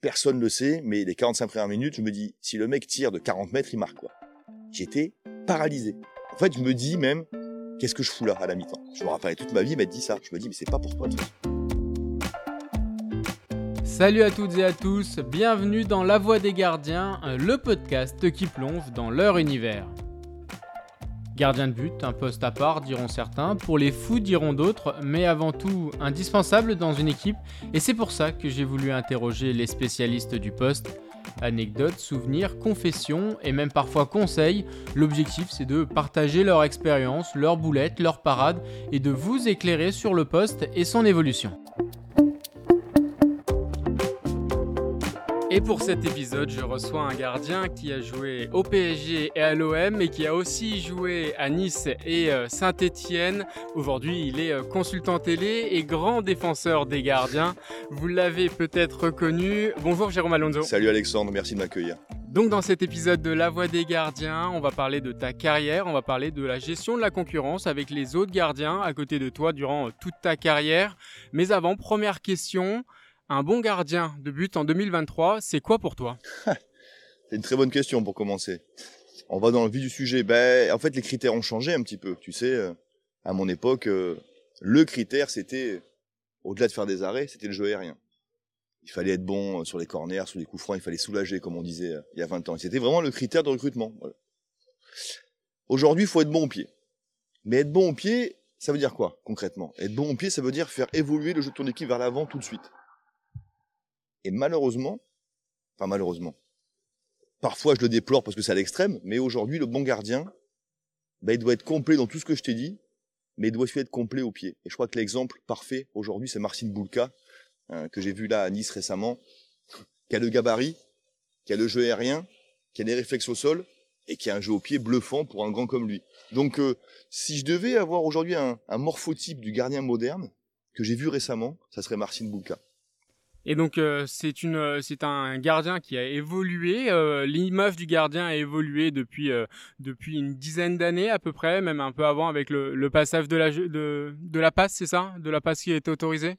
personne ne le sait, mais les 45 premières minutes, je me dis, si le mec tire de 40 mètres, il marque quoi. J'étais paralysé. En fait, je me dis même, qu'est-ce que je fous là à la mi-temps. Je me rappelais toute ma vie m'être dit ça. Je me dis, mais c'est pas pour toi. Salut à toutes et à tous, bienvenue dans La Voix des Gardiens, le podcast qui plonge dans leur univers. Gardien de but, un poste à part, diront certains, pour les fous, diront d'autres, mais avant tout indispensable dans une équipe, et c'est pour ça que j'ai voulu interroger les spécialistes du poste. Anecdotes, souvenirs, confessions et même parfois conseils, l'objectif c'est de partager leur expérience, leurs boulettes, leurs parades, et de vous éclairer sur le poste et son évolution. Et pour cet épisode, je reçois un gardien qui a joué au PSG et à l'OM et qui a aussi joué à Nice et Saint-Étienne. Aujourd'hui, il est consultant télé et grand défenseur des gardiens. Vous l'avez peut-être reconnu. Bonjour Jérôme Alonzo. Salut Alexandre, merci de m'accueillir. Donc dans cet épisode de La Voix des Gardiens, on va parler de ta carrière, on va parler de la gestion de la concurrence avec les autres gardiens à côté de toi durant toute ta carrière. Mais avant, première question... Un bon gardien de but en 2023, c'est quoi pour toi ? C'est une très bonne question pour commencer. On va dans le vif du sujet. Ben, en fait, les critères ont changé un petit peu. Tu sais, à mon époque, le critère, c'était, au-delà de faire des arrêts, c'était le jeu aérien. Il fallait être bon sur les corners, sur les coups francs, il fallait soulager, comme on disait il y a 20 ans. C'était vraiment le critère de recrutement. Voilà. Aujourd'hui, il faut être bon au pied. Mais être bon au pied, ça veut dire quoi, concrètement ? Être bon au pied, ça veut dire faire évoluer le jeu de ton équipe vers l'avant tout de suite. Et malheureusement, parfois je le déplore parce que c'est à l'extrême, mais aujourd'hui le bon gardien, il doit être complet dans tout ce que je t'ai dit, mais il doit aussi être complet au pied. Et je crois que l'exemple parfait aujourd'hui, c'est Marcin Bulka, que j'ai vu là à Nice récemment, qui a le gabarit, qui a le jeu aérien, qui a les réflexes au sol, et qui a un jeu au pied bluffant pour un grand comme lui. Donc si je devais avoir aujourd'hui un morphotype du gardien moderne, que j'ai vu récemment, ça serait Marcin Bulka. Et donc c'est un gardien qui a évolué, l'image du gardien a évolué depuis une dizaine d'années à peu près, même un peu avant avec le passage de la passe, c'est ça ? De la passe qui était autorisée ?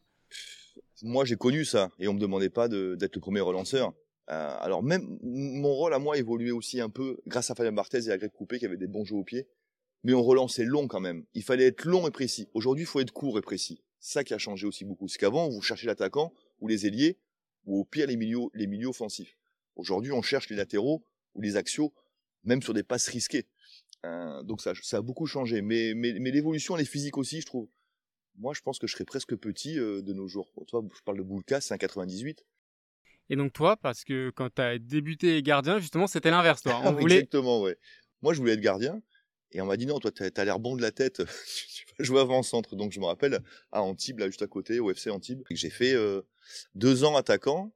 Moi j'ai connu ça et on me demandait pas d'être le premier relanceur. Alors même mon rôle à moi évoluait aussi un peu grâce à Fabien Barthez et à Greg Coupé qui avaient des bons jeux au pied, mais on relançait long quand même. Il fallait être long et précis. Aujourd'hui il faut être court et précis. Ça qui a changé aussi beaucoup. C'est qu'avant vous cherchez l'attaquant ou les ailiers, ou au pire les milieux offensifs. Aujourd'hui, on cherche les latéraux ou les axiaux, même sur des passes risquées. Donc ça a beaucoup changé. Mais l'évolution, elle est physique aussi, je trouve. Moi, je pense que je serais presque petit de nos jours. Bon, toi, je parle de Bulka, c'est un 98. Et donc toi, parce que quand tu as débuté gardien, justement, c'était l'inverse, toi. On voulait... Exactement, ouais. Moi, je voulais être gardien. Et on m'a dit, non, toi, t'as l'air bon de la tête, tu vas jouer avant-centre. Donc, je me rappelle, à Antibes, là, juste à côté, au FC Antibes. J'ai fait 2 ans attaquant.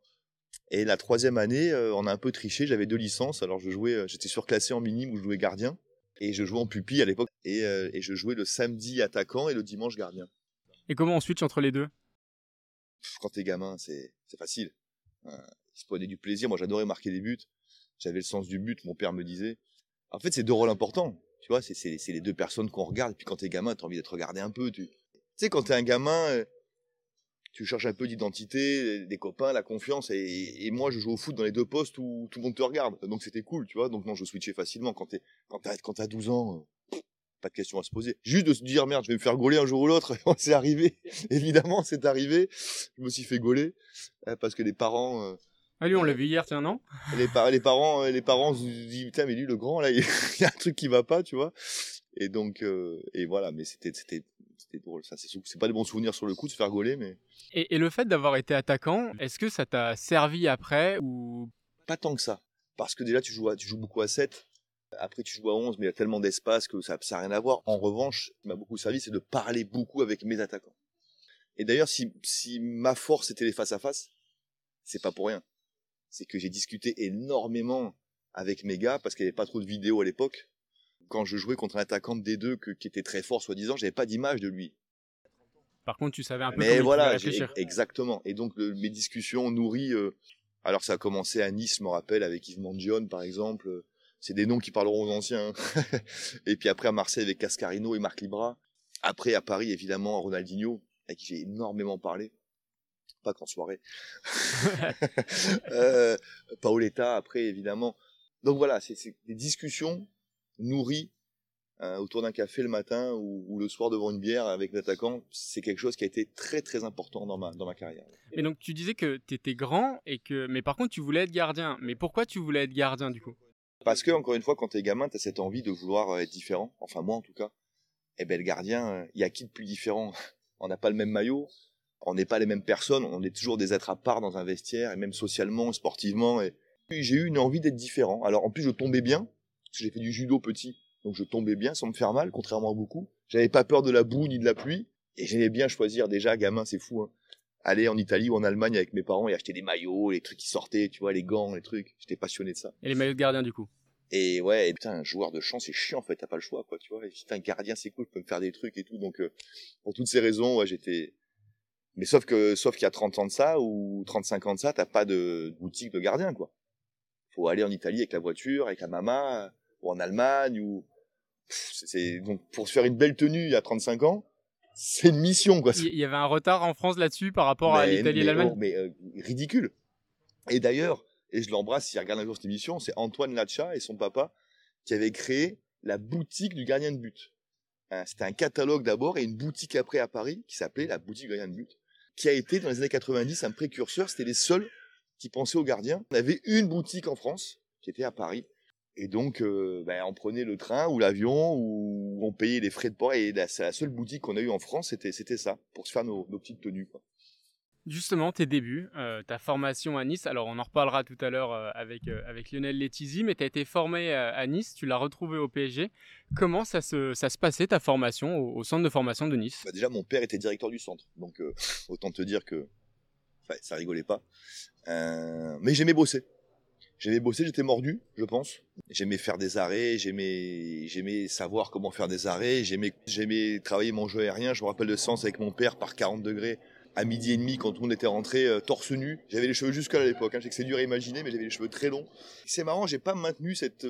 Et la 3e année, on a un peu triché. J'avais 2 licences. Alors, j'étais surclassé en minime où je jouais gardien. Et je jouais en pupille à l'époque. Et je jouais le samedi attaquant et le dimanche gardien. Et comment on switch entre les deux ? Quand t'es gamin, c'est facile. Il se prenait du plaisir. Moi, j'adorais marquer des buts. J'avais le sens du but, mon père me disait. En fait, c'est 2 rôles importants. Tu vois, c'est les 2 personnes qu'on regarde. Et puis quand t'es gamin, t'as envie d'être regardé un peu. Tu sais, quand t'es un gamin, tu cherches un peu d'identité, des copains, la confiance. Et moi, je joue au foot dans les 2 postes où tout le monde te regarde. Donc c'était cool, tu vois. Donc non, je switchais facilement. Quand t'as 12 ans, pas de question à se poser. Juste de se dire, merde, je vais me faire gauler un jour ou l'autre. C'est arrivé. Évidemment, c'est arrivé. Je me suis fait gauler parce que les parents... Ah lui, on l'a vu hier, tiens, non ? les parents se disent, putain, mais lui, le grand, là, il y a un truc qui va pas, tu vois. Et donc, et voilà, mais c'était drôle. Ça, c'est pas des bons souvenirs sur le coup de se faire gauler, mais... Et le fait d'avoir été attaquant, est-ce que ça t'a servi après ou... Pas tant que ça. Parce que déjà, tu joues beaucoup à 7. Après, tu joues à 11, mais il y a tellement d'espace que ça n'a rien à voir. En revanche, ce qui m'a beaucoup servi, c'est de parler beaucoup avec mes attaquants. Et d'ailleurs, si ma force était les face-à-face, c'est pas pour rien. C'est que j'ai discuté énormément avec mes gars parce qu'il n'y avait pas trop de vidéos à l'époque. Quand je jouais contre un attaquant de D2 qui était très fort, soi-disant, j'avais pas d'image de lui. Par contre, tu savais un peu comment voilà, réfléchir. Exactement. Et donc, mes discussions nourries... Alors, ça a commencé à Nice, je me rappelle, avec Yves Mangione, par exemple. C'est des noms qui parleront aux anciens. Hein. Et puis après, à Marseille, avec Cascarino et Marc Libra. Après, à Paris, évidemment, Ronaldinho, avec qui j'ai énormément parlé. pas qu'en soirée. Paoleta, après, évidemment. Donc voilà, c'est des discussions nourries autour d'un café le matin ou le soir devant une bière avec l'attaquant. C'est quelque chose qui a été très très important dans ma carrière. Mais donc tu disais que tu étais grand, mais par contre tu voulais être gardien. Mais pourquoi tu voulais être gardien du coup ? Parce que, encore une fois, quand t'es gamin, t'as cette envie de vouloir être différent. Enfin, moi, en tout cas. Eh ben, le gardien, il y a qui de plus différent ? On n'a pas le même maillot, on n'est pas les mêmes personnes, on est toujours des êtres à part dans un vestiaire, et même socialement, sportivement. Et puis, j'ai eu une envie d'être différent. Alors, en plus, je tombais bien, parce que j'ai fait du judo petit, donc je tombais bien sans me faire mal, contrairement à beaucoup. J'avais pas peur de la boue ni de la pluie, et j'aimais bien choisir, déjà, gamin, c'est fou, hein. Aller en Italie ou en Allemagne avec mes parents et acheter des maillots, les trucs qui sortaient, tu vois, les gants, les trucs. J'étais passionné de ça. Et les maillots de gardien, du coup. Et ouais, putain, un joueur de champ, c'est chiant, en fait, t'as pas le choix, quoi, tu vois. Et putain, gardien, c'est cool, je peux me faire des trucs et tout. Donc, pour toutes ces raisons, ouais, j'étais... Mais sauf qu'il y a 30 ans de ça ou 35 ans de ça, t'as pas de boutique de gardien, quoi. Faut aller en Italie avec la voiture, avec la mama, ou en Allemagne, ou... Donc, pour se faire une belle tenue il y a 35 ans, c'est une mission, quoi. Il y avait un retard en France là-dessus par rapport à l'Italie et l'Allemagne. Ridicule. Et d'ailleurs, et je l'embrasse s'il regarde un jour cette émission, c'est Antoine Lacha et son papa qui avaient créé la boutique du gardien de but. C'était un catalogue d'abord et une boutique après à Paris qui s'appelait la boutique du gardien de but, qui a été dans les années 90 un précurseur. C'était les seuls qui pensaient aux gardiens. On avait une boutique en France qui était à Paris. Et donc, on prenait le train ou l'avion ou on payait les frais de port. Et c'est la seule boutique qu'on a eue en France, c'était ça, pour se faire nos petites tenues, quoi. Justement, tes débuts, ta formation à Nice. Alors, on en reparlera tout à l'heure avec Lionel Letizi, mais tu as été formé à Nice, tu l'as retrouvé au PSG. Comment ça se passait, ta formation au centre de formation de Nice ? Déjà, mon père était directeur du centre, donc autant te dire que ça rigolait pas. Mais j'aimais bosser. J'étais mordu, je pense. J'aimais faire des arrêts, j'aimais savoir comment faire des arrêts, j'aimais travailler mon jeu aérien. Je me rappelle de séances avec mon père par 40 degrés à midi et demi quand tout le monde était rentré torse nu. J'avais les cheveux jusque-là à l'époque, hein. Je sais que c'est dur à imaginer, mais j'avais les cheveux très longs. C'est marrant, j'ai pas maintenu cette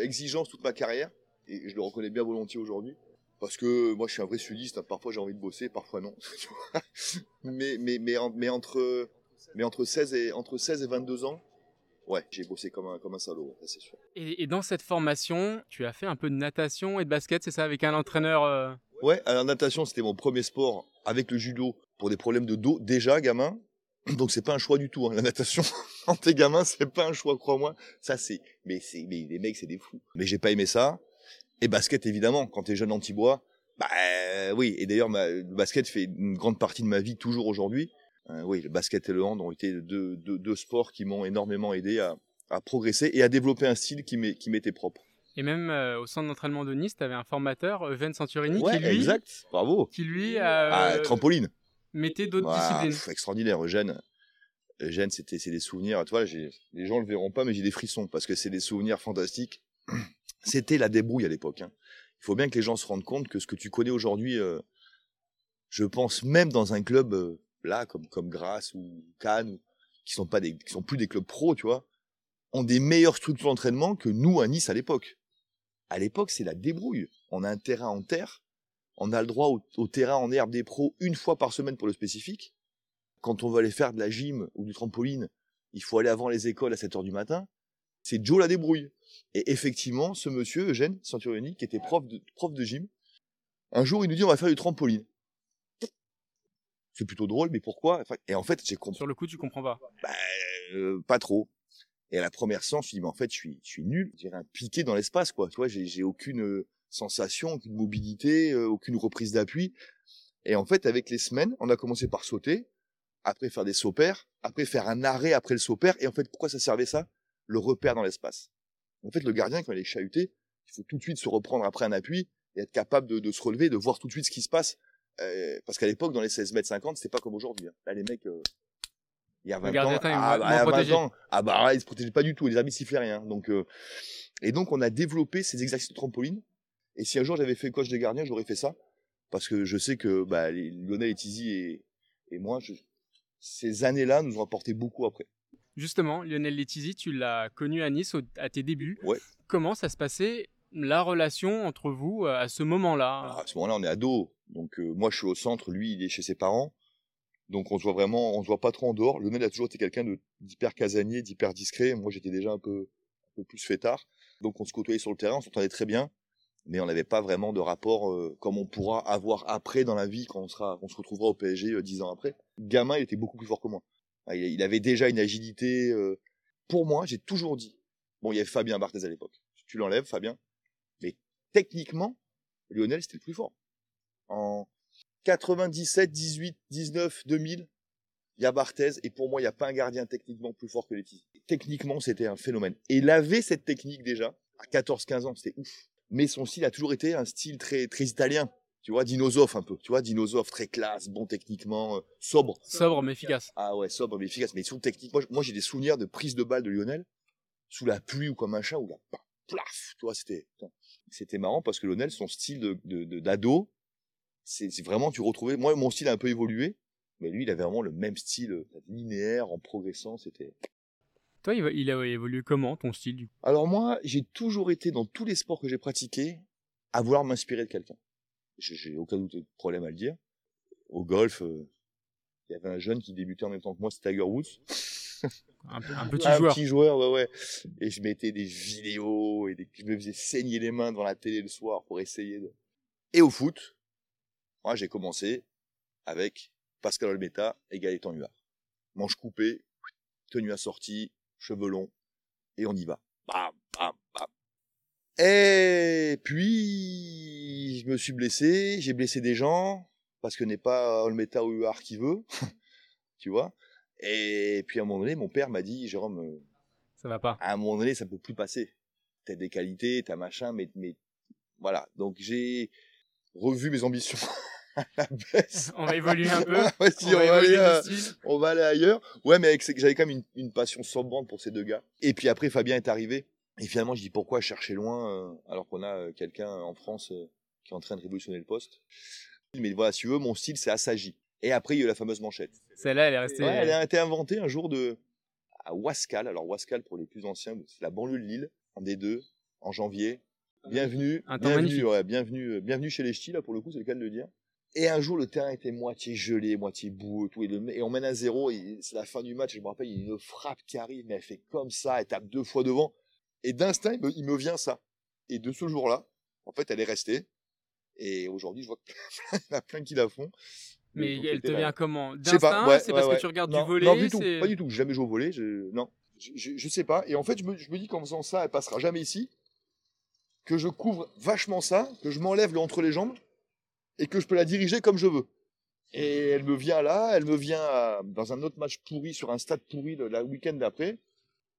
exigence toute ma carrière, et je le reconnais bien volontiers aujourd'hui, parce que moi je suis un vrai sudiste, hein. Parfois j'ai envie de bosser, parfois non. mais entre 16 et 22 ans, ouais, j'ai bossé comme un salaud, ça c'est sûr. Et dans cette formation, tu as fait un peu de natation et de basket, c'est ça, avec un entraîneur Ouais, alors natation, c'était mon premier sport avec le judo pour des problèmes de dos, déjà, gamin. Donc c'est pas un choix du tout, hein. La natation, quand t'es gamin, c'est pas un choix, crois-moi. Ça c'est... Mais les mecs, c'est des fous. Mais j'ai pas aimé ça. Et basket, évidemment, quand t'es jeune antibois, oui. Et d'ailleurs, le basket fait une grande partie de ma vie, toujours aujourd'hui. Oui, le basket et le hand ont été deux sports qui m'ont énormément aidé à progresser et à développer un style qui m'était propre. Et même au centre d'entraînement de Nice, tu avais un formateur, Eugène Centurini, ouais, qui lui... Exact, bravo. Qui lui... trampoline. Mettait d'autres disciplines. Extraordinaire, Eugène. Eugène, c'est des souvenirs. Tu vois, les gens ne le verront pas, mais j'ai des frissons parce que c'est des souvenirs fantastiques. C'était la débrouille à l'époque, hein. Il faut bien que les gens se rendent compte que ce que tu connais aujourd'hui, je pense même dans un club... là, comme Grasse ou Cannes, qui sont plus des clubs pros, tu vois, ont des meilleures structures d'entraînement que nous à Nice à l'époque. À l'époque, c'est la débrouille. On a un terrain en terre, on a le droit au terrain en herbe des pros une fois par semaine pour le spécifique. Quand on veut aller faire de la gym ou du trampoline, il faut aller avant les écoles à 7h du matin. C'est Joe la débrouille. Et effectivement, ce monsieur, Eugène Centurini, qui était prof de gym, un jour, il nous dit « on va faire du trampoline ». C'est plutôt drôle, mais pourquoi ? Et en fait, j'ai compris. Sur le coup, tu comprends pas ? Pas trop. Et à la première séance, je me dis, mais en fait, je suis nul. J'ai un piqué dans l'espace, quoi. Tu vois, j'ai aucune sensation, aucune mobilité, aucune reprise d'appui. Et en fait, avec les semaines, on a commencé par sauter, après faire des sauts-pairs, après faire un arrêt après le saut-pair. Et en fait, pourquoi ça servait ça ? Le repère dans l'espace. En fait, le gardien, quand il est chahuté, il faut tout de suite se reprendre après un appui et être capable de se relever, de voir tout de suite ce qui se passe. Parce qu'à l'époque, dans les 16,50 m, c'était pas comme aujourd'hui, hein. Là, les mecs, il y a 20 ans, ils se protégeaient pas du tout, les arbitres sifflaient rien. Donc, on a développé ces exercices de trampoline. Et si un jour j'avais fait coach de gardien, j'aurais fait ça. Parce que je sais que, Lionel Letizi et moi, ces années-là nous ont apporté beaucoup après. Justement, Lionel Letizi, tu l'as connu à Nice à tes débuts. Ouais. Comment ça se passait, la relation entre vous à ce moment-là ? Alors, à ce moment-là, on est ados. Donc moi je suis au centre, lui il est chez ses parents. Donc on se voit vraiment, on se voit pas trop en dehors. Le Lionel a toujours été quelqu'un d'hyper casanier, d'hyper discret. Moi j'étais déjà un peu plus fêtard. Donc on se côtoyait sur le terrain, on s'entendait très bien, mais on n'avait pas vraiment de rapport comme on pourra avoir après dans la vie quand on se retrouvera au PSG 10 ans après. Gamin, il était beaucoup plus fort que moi. Il avait déjà une agilité. Pour moi, j'ai toujours dit, bon, il y avait Fabien Barthez à l'époque. Tu l'enlèves, Fabien. Mais techniquement, Lionel, c'était le plus fort. En 97, 18, 19, 2000, il y a Barthez, et pour moi, il n'y a pas un gardien techniquement plus fort que Letizi. Techniquement, c'était un phénomène. Et il avait cette technique déjà, à 14, 15 ans, c'était ouf. Mais son style a toujours été un style très, très italien. Tu vois, Dinosoff un peu. Tu vois, Dinosoff, très classe, bon techniquement, sobre. Sobre mais efficace. Ah ouais, sobre mais efficace. Mais sous technique, moi j'ai des souvenirs de prise de balle de Lionel, sous la pluie ou comme un chat, où là, plaf, tu vois, c'était marrant parce que Lionel, son style d'ado, c'est vraiment, tu retrouvais, moi mon style a un peu évolué, mais lui il avait vraiment le même style linéaire en progressant, c'était... Toi, il a évolué comment, ton style du coup ? Alors moi, j'ai toujours été, dans tous les sports que j'ai pratiqués, à vouloir m'inspirer de quelqu'un. J'ai aucun doute de problème à le dire. Au golf, il y avait un jeune qui débutait en même temps que moi, c'était Tiger Woods. un petit joueur. Un petit joueur, ouais. Et je mettais des vidéos, je me faisais saigner les mains devant la télé le soir pour essayer de... Et au foot, moi, j'ai commencé avec Pascal Olmeta et Gaëtan Huard. Manche coupée, tenue assortie, cheveux longs, et on y va. Bam, bam, bam. Et puis, je me suis blessé, j'ai blessé des gens, parce que n'est pas Olmeta ou Huard qui veut, tu vois. Et puis, à un moment donné, mon père m'a dit, Jérôme, ça va pas. À un moment donné, ça peut plus passer. T'as des qualités, t'as machin, mais voilà. Donc, j'ai revu mes ambitions. La baisse. On va évoluer un peu. Ouais, si on va aller ailleurs. Ouais, mais j'avais quand même une passion sombrante pour ces deux gars. Et puis après, Fabien est arrivé. Et finalement, je dis pourquoi chercher loin alors qu'on a quelqu'un en France qui est en train de révolutionner le poste. Mais voilà, si tu veux, mon style, c'est assagi. Et après, il y a eu la fameuse manchette. Celle-là, elle est restée. Ouais, elle a été inventée un jour à Wascal. Alors, Wascal, pour les plus anciens, c'est la banlieue de Lille, en D2, en janvier. Bienvenue chez les ch'tis, là, pour le coup, c'est le cas de le dire. Et un jour, le terrain était moitié gelé, moitié boueux, tout, et on mène à 0, et c'est la fin du match, je me rappelle, il y a une frappe qui arrive, mais elle fait comme ça, elle tape 2 fois devant, et d'instinct, il me vient ça. Et de ce jour-là, en fait, elle est restée, et aujourd'hui, je vois qu'il y en a plein qui la font. Mais donc, elle te vient comment ? D'instinct, ouais, c'est parce que tu regardes du volley ? Non, pas du tout, j'ai jamais joué au volley, je sais pas, et en fait, je me dis qu'en faisant ça, elle passera jamais ici, que je couvre vachement ça, que je m'enlève entre les jambes, et que je peux la diriger comme je veux. Et elle me vient là, dans un autre match pourri, sur un stade pourri le week-end d'après,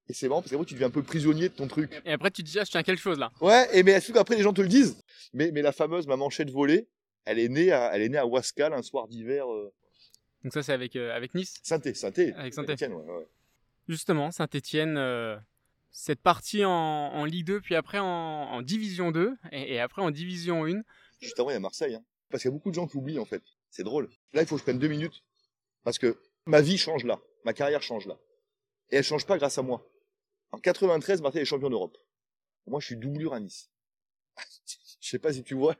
et c'est marrant parce que tu deviens un peu prisonnier de ton truc. Et après tu te dis, je tiens quelque chose là. Ouais, mais est-ce qu'après les gens te le disent ? Mais la fameuse ma manchette volée, elle est née à Wascal un soir d'hiver. Donc ça c'est avec Nice ? Saint-Étienne. Avec Saint-Étienne, ouais. Justement, Saint-Étienne... Cette partie en Ligue 2, puis après en Division 2, et après en Division 1. Juste avant, il y a Marseille, hein. Parce qu'il y a beaucoup de gens qui oublient en fait, c'est drôle. Là, il faut que je prenne 2 minutes, parce que ma vie change là, ma carrière change là. Et elle change pas grâce à moi. En 93, Marseille est champion d'Europe. Moi, je suis doublure à Nice. Je sais pas si tu vois,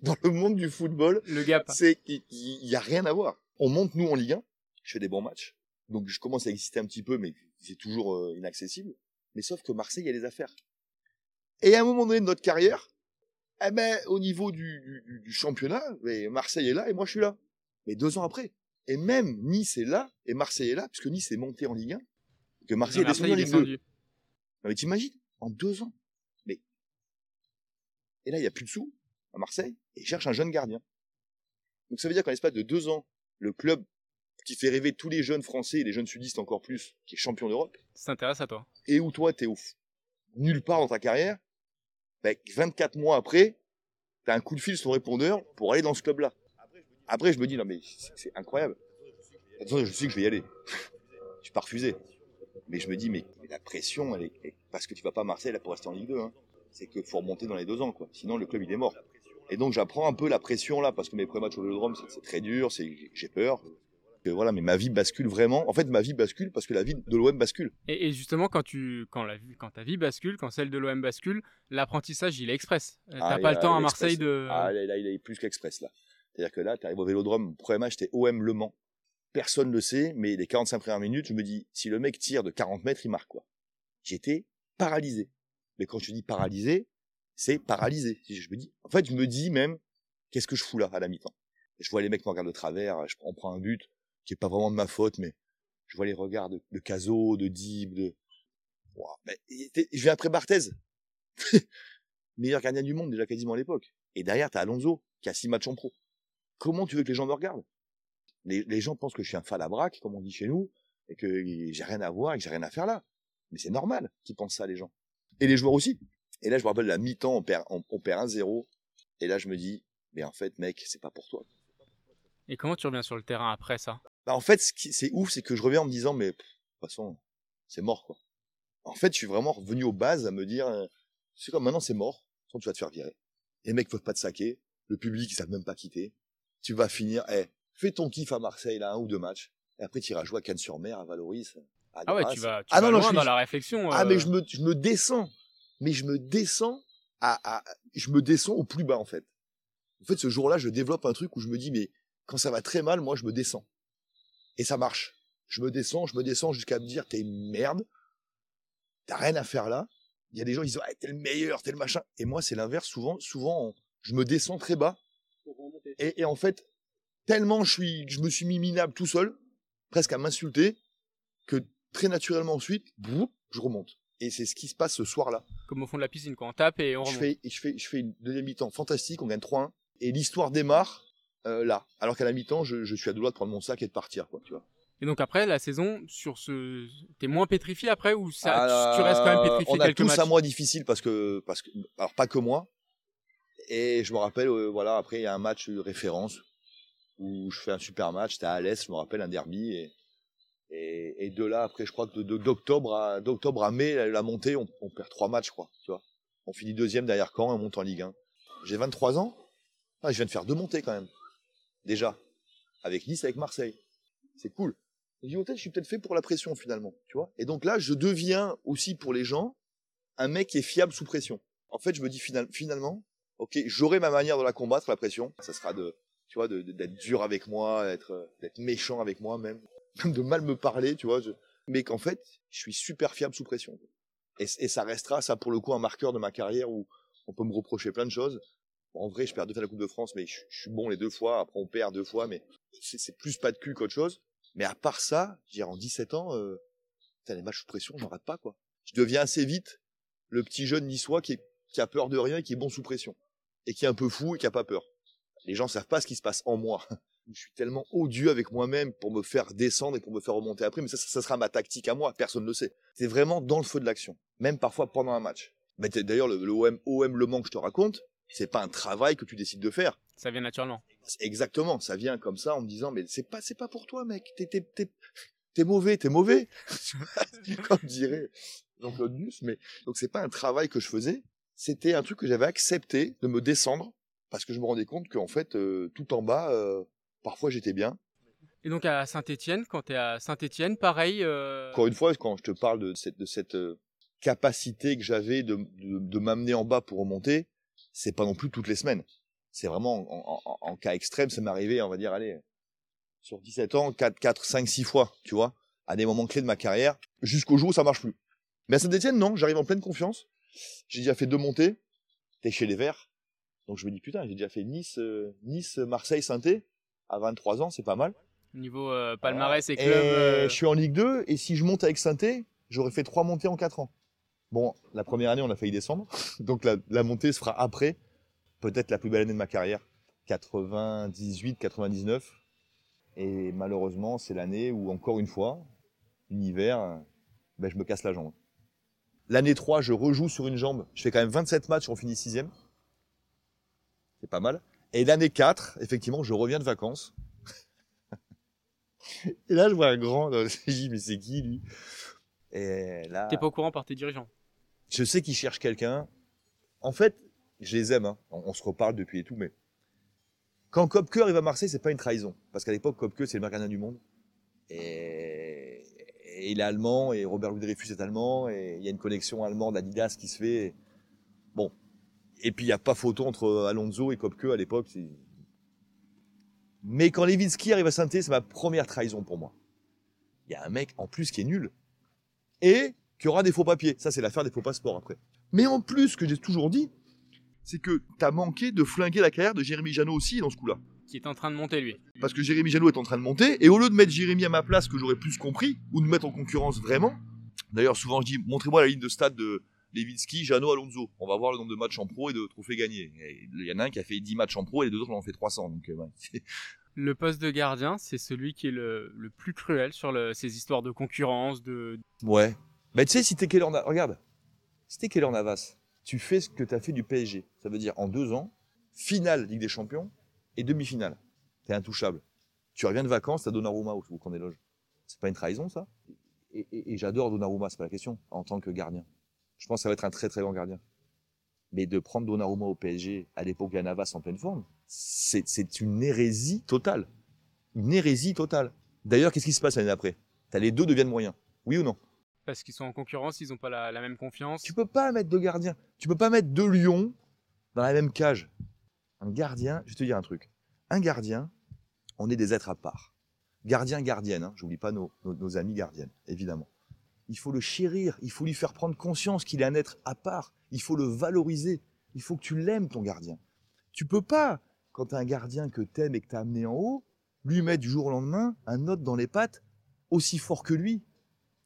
dans le monde du football, le gap, c'est il y a rien à voir. On monte nous en Ligue 1, je fais des bons matchs, donc je commence à exister un petit peu, mais c'est toujours inaccessible. Mais sauf que Marseille, il y a les affaires. Et à un moment donné de notre carrière, au niveau du championnat, Marseille est là et moi je suis là. Mais 2 ans après. Et même Nice est là et Marseille est là, puisque Nice est monté en Ligue 1, que Marseille est descendu en Ligue 2. Non, mais t'imagines, en 2 ans. Mais... Et là, il n'y a plus de sous à Marseille et cherche un jeune gardien. Donc ça veut dire qu'en l'espace de 2 ans, le club qui fait rêver tous les jeunes français et les jeunes sudistes encore plus, qui est champion d'Europe, s'intéresse à toi. Et où toi, t'es ouf. Nulle part dans ta carrière, 24 mois après, t'as un coup de fil sur ton répondeur pour aller dans ce club-là. Après, je me dis, non mais c'est incroyable. Attends, je sais que je vais y aller. Je suis pas refusé. Mais je me dis, mais la pression, parce que tu vas pas à Marseille, là, pour rester en Ligue 2, hein. C'est que faut remonter dans les 2 ans, quoi. Sinon, le club, il est mort. Et donc, j'apprends un peu la pression, là, parce que mes premiers matchs au Vélodrome, c'est très dur, j'ai peur. Voilà, mais ma vie bascule vraiment. En fait, ma vie bascule parce que la vie de l'OM bascule. Et justement, quand ta vie bascule, quand celle de l'OM bascule, l'apprentissage, il est express. T'as pas le temps à Marseille de... Ah, là, il est plus qu'express, là. C'est-à-dire que là, t'arrives au Vélodrome, mon premier match, c'était OM Le Mans. personne ne le sait, mais les 45 premières minutes, je me dis, si le mec tire de 40 mètres, il marque quoi. J'étais paralysé. Mais quand je dis paralysé, c'est paralysé. Je me dis, en fait, je me dis même, qu'est-ce que je fous là à la mi-temps? Je vois les mecs me regardent de travers, on prend un but qui est pas vraiment de ma faute, mais je vois les regards de Caso, de Dib, de... Wow, ben, je viens après Barthez. Meilleur gardien du monde déjà quasiment à l'époque. Et derrière, t'as Alonzo, qui a 6 matchs en pro. Comment tu veux que les gens me regardent? Les gens pensent que je suis un falabraque, comme on dit chez nous, et que j'ai rien à voir, et que j'ai rien à faire là. Mais c'est normal qu'ils pensent ça, les gens. Et les joueurs aussi. Et là, je me rappelle, la mi-temps, on perd 1-0. Et là, je me dis, mais en fait, mec, c'est pas pour toi. Et comment tu reviens sur le terrain après ça? Bah, en fait, c'est ouf, c'est que je reviens en me disant, mais de toute façon, c'est mort, quoi. En fait, je suis vraiment revenu aux bases à me dire, c'est comme maintenant, c'est mort. Sinon, tu vas te faire virer. Les mecs peuvent pas te saquer. Le public, ils savent même pas quitter. Tu vas finir, fais ton kiff à Marseille, là, 1 ou 2 matchs. Et après, tu iras jouer à Cannes-sur-Mer, à Valoris. À Duras. Ouais, tu vas loin dans la réflexion. Ah, mais je me descends. Mais je me descends je me descends au plus bas, en fait. En fait, ce jour-là, je développe un truc où je me dis, mais quand ça va très mal, moi, je me descends. Et ça marche. Je me descends jusqu'à me dire, t'es une merde. T'as rien à faire là. Il y a des gens, ils disent, t'es le meilleur, t'es le machin. Et moi, c'est l'inverse. Souvent, je me descends très bas. Et en fait, tellement je me suis mis minable tout seul, presque à m'insulter, que très naturellement ensuite, je remonte. Et c'est ce qui se passe ce soir-là. Comme au fond de la piscine, quand on tape et on remonte. Je fais une deuxième mi-temps fantastique, on gagne 3-1. Et l'histoire démarre là. Alors qu'à la mi-temps, je suis à deux doigts de prendre mon sac et de partir, quoi, tu vois. Et donc après, la saison, t'es moins pétrifié après ou ça, tu restes quand même pétrifié quelques matchs? On a tous un mois difficile parce que, alors pas que moi. Et je me rappelle, après, il y a un match référence où je fais un super match, c'était à Alès, je me rappelle, un derby. Et de là, après, je crois que d'octobre à mai, la montée, on perd 3 matchs, je crois, tu vois. On finit 2e derrière Caen et on monte en Ligue 1. J'ai 23 ans. Ah, je viens de faire 2 montées quand même. Déjà. Avec Nice, avec Marseille. C'est cool. Je suis peut-être fait pour la pression finalement, tu vois. Et donc là, je deviens aussi pour les gens un mec qui est fiable sous pression. En fait, je me dis finalement, ok, j'aurai ma manière de la combattre, la pression. Ça sera d'être dur avec moi, d'être méchant avec moi même de mal me parler, tu vois. Mais qu'en fait, je suis super fiable sous pression. Et ça restera, ça pour le coup, un marqueur de ma carrière où on peut me reprocher plein de choses. En vrai, je perds 2 fois la Coupe de France, mais je suis bon les 2 fois. Après, on perd 2 fois, mais c'est plus pas de cul qu'autre chose. Mais à part ça, en 17 ans, les matchs sous pression, j'en rate pas, quoi. Je deviens assez vite le petit jeune niçois qui a peur de rien et qui est bon sous pression. Et qui est un peu fou et qui a pas peur. Les gens savent pas ce qui se passe en moi. Je suis tellement odieux avec moi-même pour me faire descendre et pour me faire remonter après. Mais ça sera ma tactique à moi. Personne ne le sait. C'est vraiment dans le feu de l'action. Même parfois pendant un match. Mais d'ailleurs, le OM Le Mans que je te raconte, c'est pas un travail que tu décides de faire. Ça vient naturellement. Exactement, ça vient comme ça en me disant mais c'est pas pour toi mec, t'es mauvais. Comme dirait Jean-Claude Darcheville. Mais donc c'est pas un travail que je faisais, c'était un truc que j'avais accepté de me descendre parce que je me rendais compte qu'en fait tout en bas parfois j'étais bien. Et donc à Saint-Étienne, quand t'es à Saint-Étienne, pareil. Encore une fois, quand je te parle de cette capacité que j'avais de m'amener en bas pour remonter. C'est pas non plus toutes les semaines. C'est vraiment en cas extrême, ça m'est arrivé, on va dire, allez, sur 17 ans, 4, 5, 6 fois, tu vois, à des moments clés de ma carrière, jusqu'au jour où ça marche plus. Mais à Saint-Etienne, non, j'arrive en pleine confiance. J'ai déjà fait 2 montées, t'es chez les Verts. Donc je me dis, putain, j'ai déjà fait Nice, Marseille, Saint-Étienne à 23 ans, c'est pas mal. Niveau palmarès et club. Je suis en Ligue 2, et si je monte avec Saint-Étienne, j'aurais fait 3 montées en 4 ans. Bon, la première année, on a failli descendre. Donc, la montée se fera après. Peut-être la plus belle année de ma carrière. 98, 99. Et malheureusement, c'est l'année où, encore une fois, l'hiver, je me casse la jambe. L'année 3, je rejoue sur une jambe. Je fais quand même 27 matchs, on finit 6e. C'est pas mal. Et l'année 4, effectivement, je reviens de vacances. Et là, je vois un grand. Je dis, mais c'est qui, lui ? Et là, t'es pas au courant par tes dirigeants? Je sais qu'ils cherchent quelqu'un. En fait, je les aime. Hein. On se reparle depuis et tout, mais quand Koepke arrive à Marseille, c'est pas une trahison, parce qu'à l'époque, Koepke c'est le meilleur gardien du monde, et il est allemand, et Robert Louis Dreyfus est allemand, et il y a une connexion allemande Adidas qui se fait. Et... Bon, et puis il y a pas photo entre Alonso et Koepke à l'époque. Mais quand Lewandowski arrive à Saint-Étienne, c'est ma première trahison pour moi. Il y a un mec en plus qui est nul et qui aura des faux papiers. Ça, c'est l'affaire des faux passeports après. Mais en plus, ce que j'ai toujours dit, c'est que t'as manqué de flinguer la carrière de Jérémy Janot aussi dans ce coup-là. Qui est en train de monter, lui. Parce que Jérémy Janot est en train de monter, et au lieu de mettre Jérémy à ma place, que j'aurais plus compris, ou de mettre en concurrence vraiment, d'ailleurs souvent je dis, montrez-moi la ligne de stade de Lewandowski, Janot, Alonzo, on va voir le nombre de matchs en pro et de trophées gagnés. Il y en a un qui a fait 10 matchs en pro et les deux autres en ont fait 300, donc ouais. Le poste de gardien, c'est celui qui est le plus cruel sur ces histoires de concurrence, de... Ouais, mais tu sais, si t'es Keylor Navas, regarde, si t'es Keylor Navas, tu fais ce que t'as fait du PSG, ça veut dire en 2 ans, finale Ligue des Champions et demi-finale, t'es intouchable. Tu reviens de vacances, t'as Donnarumma au qu'on éloge. C'est pas une trahison, ça? Et j'adore Donnarumma, c'est pas la question, en tant que gardien. Je pense que ça va être un très très grand gardien. Mais de prendre Donnarumma au PSG à l'époque de Navas en pleine forme, c'est une hérésie totale. Une hérésie totale. D'ailleurs, qu'est-ce qui se passe l'année d'après? T'as les deux deviennent moyens, oui ou non? Parce qu'ils sont en concurrence, ils n'ont pas la même confiance. Tu peux pas mettre deux gardiens, tu peux pas mettre deux lions dans la même cage. Un gardien, je vais te dire un truc. Un gardien, on est des êtres à part. Gardien, gardienne, hein, j'oublie pas nos amis gardiennes, évidemment. Il faut le chérir, il faut lui faire prendre conscience qu'il est un être à part. Il faut le valoriser, il faut que tu l'aimes ton gardien. Tu peux pas, quand t'as un gardien que t'aimes et que t'as amené en haut, lui mettre du jour au lendemain un autre dans les pattes aussi fort que lui.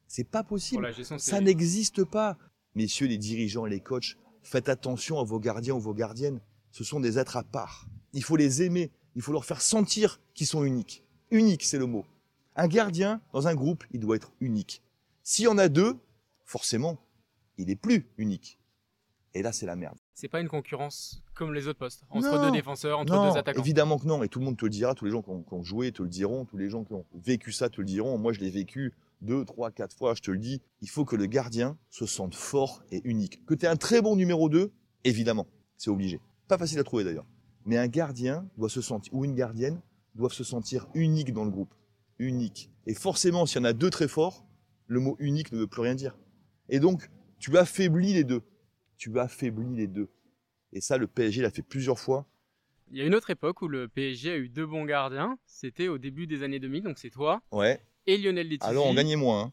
C'est pas possible, ça n'existe pas. Messieurs les dirigeants et les coachs, faites attention à vos gardiens ou vos gardiennes. Ce sont des êtres à part. Il faut les aimer, il faut leur faire sentir qu'ils sont uniques. Unique, c'est le mot. Un gardien, dans un groupe, il doit être unique. S'il y en a deux, forcément, il n'est plus unique. Et là, c'est la merde. C'est pas une concurrence comme les autres postes, entre deux défenseurs, entre deux attaquants. Évidemment que non, et tout le monde te le dira, tous les gens qui ont joué te le diront, tous les gens qui ont vécu ça te le diront. Moi, je l'ai vécu 2, 3, 4 fois, je te le dis. Il faut que le gardien se sente fort et unique. Que tu aies un très bon numéro 2, évidemment, c'est obligé. Pas facile à trouver d'ailleurs, mais un gardien doit se sentir, ou une gardienne, doivent se sentir unique dans le groupe, unique. Et forcément, s'il y en a deux très forts, le mot unique ne veut plus rien dire. Et donc, tu affaiblis les deux. Et ça, le PSG l'a fait plusieurs fois. Il y a une autre époque où le PSG a eu deux bons gardiens, c'était au début des années 2000, donc c'est toi et Lionel Letizi. Alors on gagnait moins, hein.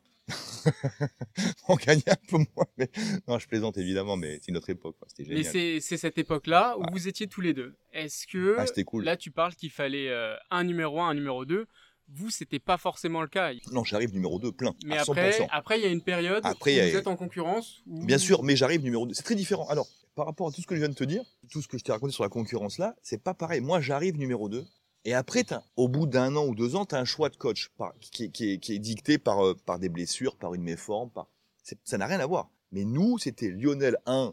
On gagnait un peu moins, mais non, je plaisante évidemment, mais c'est une autre époque, c'était génial. Mais c'est cette époque-là où vous étiez tous les deux. Est-ce que c'était cool. Là, tu parles qu'il fallait un numéro 1, un numéro 2. Vous, c'était pas forcément le cas. Non, j'arrive numéro 2, plein, mais à 100%. Après, il y a une période où vous êtes en concurrence. Où... Bien sûr, mais j'arrive numéro 2. C'est très différent. Alors, par rapport à tout ce que je viens de te dire, tout ce que je t'ai raconté sur la concurrence là, c'est pas pareil. Moi, j'arrive numéro 2. Et après, au bout d'un an ou 2 ans, tu as un choix de coach qui est dicté par des blessures, par une méforme. Ça n'a rien à voir. Mais nous, c'était Lionel 1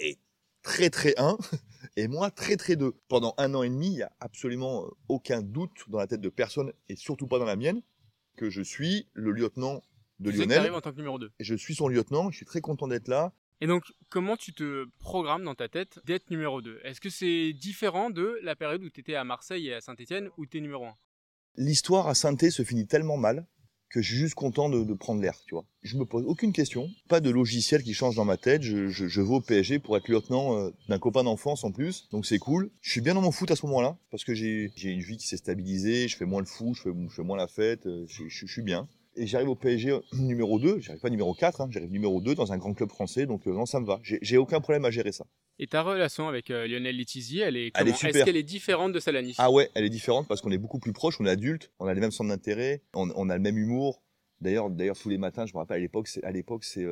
et très très 1 et moi très très 2. Pendant 1 an et demi, il n'y a absolument aucun doute dans la tête de personne et surtout pas dans la mienne que je suis le lieutenant de Lionel. Tu arrives en tant que numéro 2. Je suis son lieutenant, je suis très content d'être là. Et donc, comment tu te programmes dans ta tête d'être numéro 2 ? Est-ce que c'est différent de la période où tu étais à Marseille et à Saint-Etienne où tu es numéro 1 ? L'histoire à Saint-Etienne se finit tellement mal que je suis juste content de prendre l'air, tu vois. Je me pose aucune question, pas de logiciel qui change dans ma tête. Je vais au PSG pour être lieutenant d'un copain d'enfance en plus, donc c'est cool. Je suis bien dans mon foot à ce moment-là parce que j'ai une vie qui s'est stabilisée, je fais moins le fou, je fais moins la fête, je suis bien. Et j'arrive au PSG numéro 2, j'arrive pas numéro 4, hein, j'arrive numéro 2 dans un grand club français, donc non, ça me va. J'ai aucun problème à gérer ça. Et ta relation avec Lionel Letizi, elle est super. Est-ce qu'elle est différente de celle à Nice ? Ah ouais, elle est différente parce qu'on est beaucoup plus proches, on est adultes, on a les mêmes centres d'intérêt, on a le même humour. D'ailleurs, tous les matins, je me rappelle, à l'époque, c'est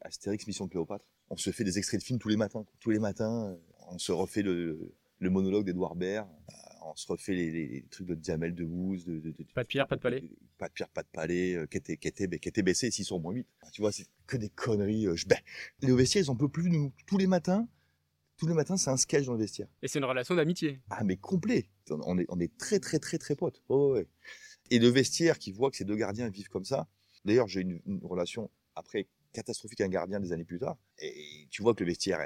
Astérix, Mission Cléopâtre. On se fait des extraits de films tous les matins. Tous les matins, on se refait le monologue d'Edouard Baird. On se refait les trucs de Jamel Debbouze, pas de pierre, pas de palais. Pas de pierre, pas de palais, qui était baissé, 6 sur moins 8. Tu vois, c'est que des conneries. Les vestiaires, ils en peuvent plus de nous. Tous les matins, c'est un sketch dans le vestiaire. Et c'est une relation d'amitié. Ah, mais complet. On est très, très, très, très potes. Oh, ouais. Et le vestiaire qui voit que ces deux gardiens vivent comme ça. D'ailleurs, j'ai une relation après catastrophique à un gardien des années plus tard. Et tu vois que le vestiaire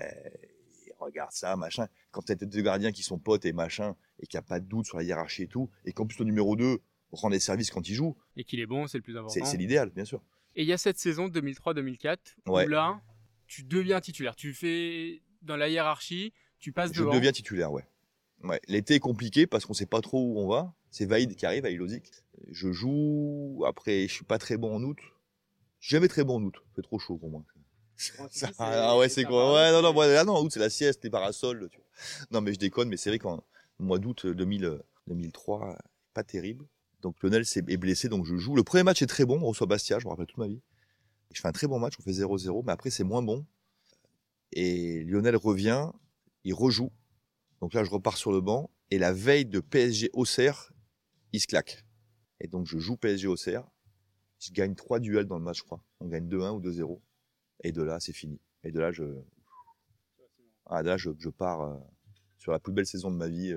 regarde ça, machin. Quand t'as deux gardiens qui sont potes et machin, et qu'il n'y a pas de doute sur la hiérarchie et tout, et qu'en plus le numéro 2 rend des services quand il joue. Et qu'il est bon, c'est le plus important. C'est l'idéal, bien sûr. Et il y a cette saison 2003-2004, où là, tu deviens titulaire. Tu fais dans la hiérarchie, tu passes devant. Je deviens titulaire, ouais. Ouais, l'été est compliqué parce qu'on ne sait pas trop où on va. C'est Vaïd qui arrive à Ilosic. Je joue, après je ne suis pas très bon en août. Je suis jamais très bon en août, c'est trop chaud pour moi. En août c'est la sieste, les parasols. Tu vois. Non mais je déconne, mais c'est vrai qu'en mois d'août 2003, pas terrible. Donc Lionel est blessé, donc je joue. Le premier match est très bon, on reçoit Bastia, je me rappelle toute ma vie. Je fais un très bon match, on fait 0-0, mais après c'est moins bon. Et Lionel revient, il rejoue. Donc là je repars sur le banc, et la veille de PSG Auxerre, il se claque. Et donc je joue PSG Auxerre, je gagne 3 duels dans le match je crois. On gagne 2-1 ou 2-0, et de là c'est fini. Et de là je pars sur la plus belle saison de ma vie.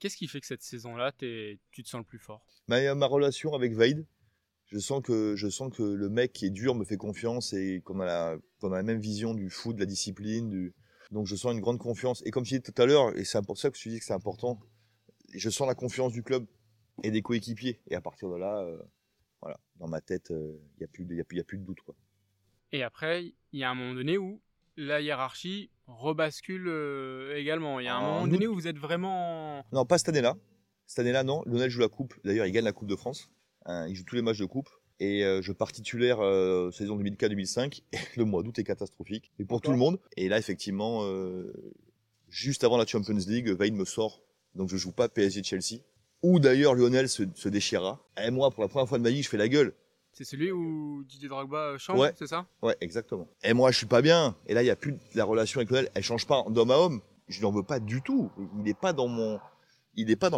Qu'est-ce qui fait que cette saison-là, tu te sens le plus fort ? Ma relation avec Vaïd, je sens que le mec qui est dur me fait confiance et qu'on a la même vision du foot, de la discipline. Donc je sens une grande confiance. Et comme je disais tout à l'heure, et c'est pour ça que je te dis que c'est important, je sens la confiance du club et des coéquipiers. Et à partir de là, dans ma tête, il n'y a plus de doute. Quoi. Et après, il y a un moment donné où la hiérarchie rebascule également. Il y a un moment donné où vous êtes vraiment... Non, pas cette année-là. Cette année-là, non. Lionel joue la Coupe. D'ailleurs, il gagne la Coupe de France. Il joue tous les matchs de Coupe. Et je pars titulaire saison 2004-2005. Le mois d'août est catastrophique. Et pour tout le monde. Et là, effectivement, juste avant la Champions League, Vaïd me sort. Donc, je joue pas PSG-Chelsea. Où d'ailleurs, Lionel se déchira. Et moi, pour la première fois de ma vie, je fais la gueule. C'est celui où Didier Drogba change, ouais, c'est ça ? Ouais, exactement. Et moi, je suis pas bien. Et là, il n'y a plus la relation avec Lionel. Elle change pas d'homme à homme. Je n'en veux pas du tout. Il n'est pas dans